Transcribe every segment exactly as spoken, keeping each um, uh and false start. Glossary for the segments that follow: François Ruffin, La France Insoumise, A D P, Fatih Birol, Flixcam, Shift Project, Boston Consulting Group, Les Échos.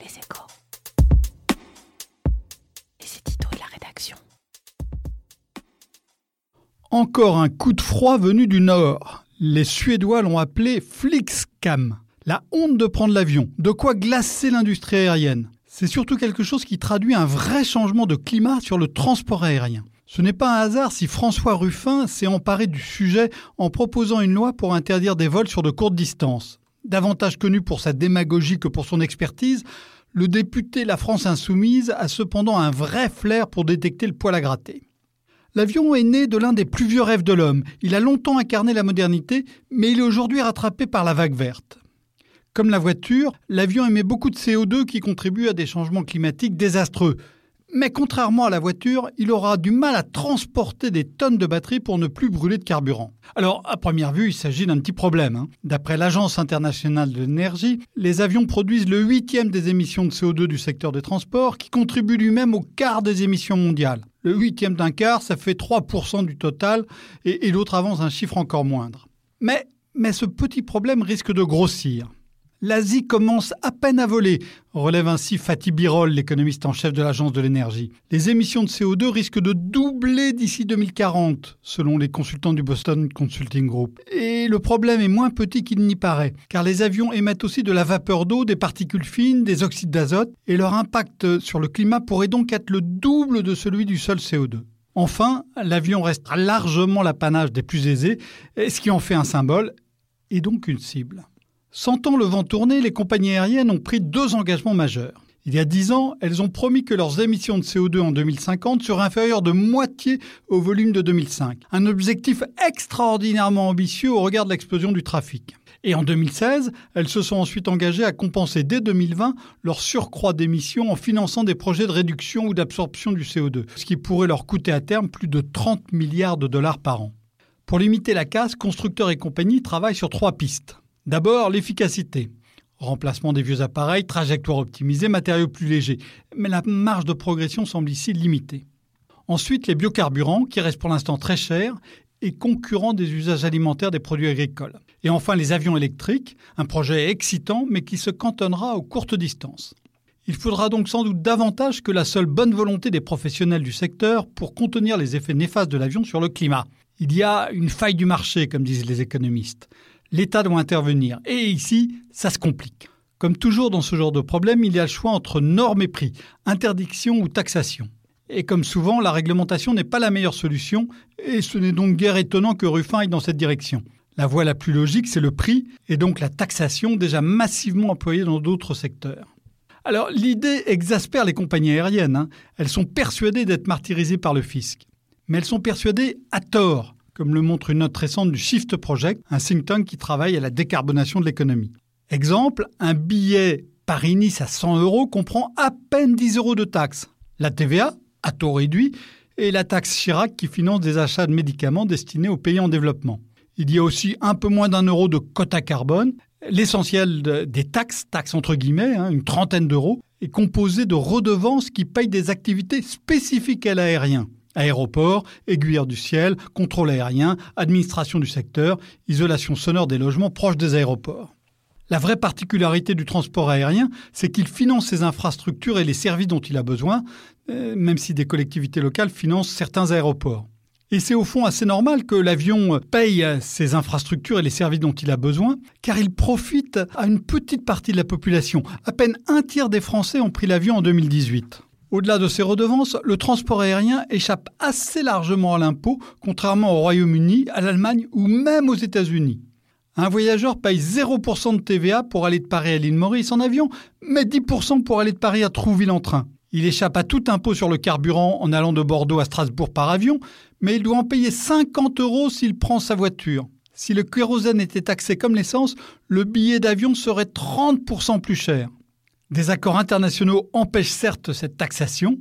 Les Échos. Les éditos et la rédaction. Encore un coup de froid venu du Nord. Les Suédois l'ont appelé « Flixcam ». La honte de prendre l'avion, de quoi glacer l'industrie aérienne. C'est surtout quelque chose qui traduit un vrai changement de climat sur le transport aérien. Ce n'est pas un hasard si François Ruffin s'est emparé du sujet en proposant une loi pour interdire des vols sur de courtes distances. Davantage connu pour sa démagogie que pour son expertise, le député La France Insoumise a cependant un vrai flair pour détecter le poil à gratter. L'avion est né de l'un des plus vieux rêves de l'homme. Il a longtemps incarné la modernité, mais il est aujourd'hui rattrapé par la vague verte. Comme la voiture, l'avion émet beaucoup de C O deux qui contribue à des changements climatiques désastreux. Mais contrairement à la voiture, il aura du mal à transporter des tonnes de batteries pour ne plus brûler de carburant. Alors, à première vue, il s'agit d'un petit problème, hein. D'après l'Agence internationale de l'énergie, les avions produisent le huitième des émissions de C O deux du secteur des transports, qui contribue lui-même au quart des émissions mondiales. Le huitième d'un quart, ça fait trois pour cent du total, et, et l'autre avance un chiffre encore moindre. Mais, mais ce petit problème risque de grossir. L'Asie commence à peine à voler, relève ainsi Fatih Birol, l'économiste en chef de l'Agence de l'énergie. Les émissions de C O deux risquent de doubler d'ici deux mille quarante, selon les consultants du Boston Consulting Group. Et le problème est moins petit qu'il n'y paraît, car les avions émettent aussi de la vapeur d'eau, des particules fines, des oxydes d'azote, et leur impact sur le climat pourrait donc être le double de celui du seul C O deux. Enfin, l'avion restera largement l'apanage des plus aisés, ce qui en fait un symbole, et donc une cible. Sentant le vent tourner, les compagnies aériennes ont pris deux engagements majeurs. Il y a dix ans, elles ont promis que leurs émissions de C O deux en deux mille cinquante seraient inférieures de moitié au volume de deux mille cinq. Un objectif extraordinairement ambitieux au regard de l'explosion du trafic. Et en deux mille seize, elles se sont ensuite engagées à compenser dès deux mille vingt leur surcroît d'émissions en finançant des projets de réduction ou d'absorption du C O deux, ce qui pourrait leur coûter à terme plus de trente milliards de dollars par an. Pour limiter la casse, constructeurs et compagnies travaillent sur trois pistes. D'abord, l'efficacité. Remplacement des vieux appareils, trajectoire optimisée, matériaux plus légers. Mais la marge de progression semble ici limitée. Ensuite, les biocarburants, qui restent pour l'instant très chers et concurrents des usages alimentaires des produits agricoles. Et enfin, les avions électriques, un projet excitant mais qui se cantonnera aux courtes distances. Il faudra donc sans doute davantage que la seule bonne volonté des professionnels du secteur pour contenir les effets néfastes de l'avion sur le climat. Il y a une faille du marché, comme disent les économistes. L'État doit intervenir. Et ici, ça se complique. Comme toujours dans ce genre de problème, il y a le choix entre normes et prix, interdiction ou taxation. Et comme souvent, la réglementation n'est pas la meilleure solution, et ce n'est donc guère étonnant que Ruffin aille dans cette direction. La voie la plus logique, c'est le prix, et donc la taxation déjà massivement employée dans d'autres secteurs. Alors, l'idée exaspère les compagnies aériennes, hein. Elles sont persuadées d'être martyrisées par le fisc. Mais elles sont persuadées à tort, comme le montre une note récente du Shift Project, un think tank qui travaille à la décarbonation de l'économie. Exemple, un billet Paris-Nice à cent euros comprend à peine dix euros de taxes. La T V A, à taux réduit, et la taxe Chirac qui finance des achats de médicaments destinés aux pays en développement. Il y a aussi un peu moins d'un euro de quota carbone. L'essentiel des taxes, taxes entre guillemets, hein, une trentaine d'euros, est composé de redevances qui payent des activités spécifiques à l'aérien. Aéroports, aiguilleurs du ciel, contrôle aérien, administration du secteur, isolation sonore des logements proches des aéroports. La vraie particularité du transport aérien, c'est qu'il finance ses infrastructures et les services dont il a besoin, euh, même si des collectivités locales financent certains aéroports. Et c'est au fond assez normal que l'avion paye ses infrastructures et les services dont il a besoin, car il profite à une petite partie de la population. À peine un tiers des Français ont pris l'avion en deux mille dix-huit. Au-delà de ces redevances, le transport aérien échappe assez largement à l'impôt, contrairement au Royaume-Uni, à l'Allemagne ou même aux États-Unis. Un voyageur paye zéro pour cent de T V A pour aller de Paris à l'île Maurice en avion, mais dix pour cent pour aller de Paris à Trouville en train. Il échappe à tout impôt sur le carburant en allant de Bordeaux à Strasbourg par avion, mais il doit en payer cinquante euros s'il prend sa voiture. Si le kérosène était taxé comme l'essence, le billet d'avion serait trente pour cent plus cher. Des accords internationaux empêchent certes cette taxation,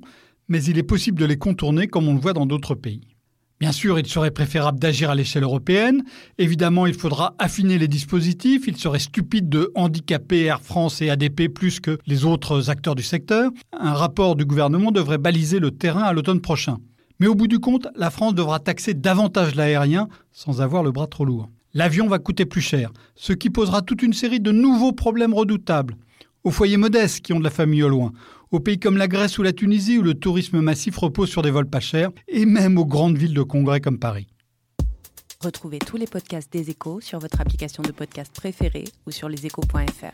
mais il est possible de les contourner comme on le voit dans d'autres pays. Bien sûr, il serait préférable d'agir à l'échelle européenne. Évidemment, il faudra affiner les dispositifs. Il serait stupide de handicaper Air France et A D P plus que les autres acteurs du secteur. Un rapport du gouvernement devrait baliser le terrain à l'automne prochain. Mais au bout du compte, la France devra taxer davantage l'aérien sans avoir le bras trop lourd. L'avion va coûter plus cher, ce qui posera toute une série de nouveaux problèmes redoutables. aux foyers modestes qui ont de la famille au loin, aux pays comme la Grèce ou la Tunisie où le tourisme massif repose sur des vols pas chers, et même aux grandes villes de congrès comme Paris. Retrouvez tous les podcasts des Échos sur votre application de podcast préférée ou sur les échos point f r.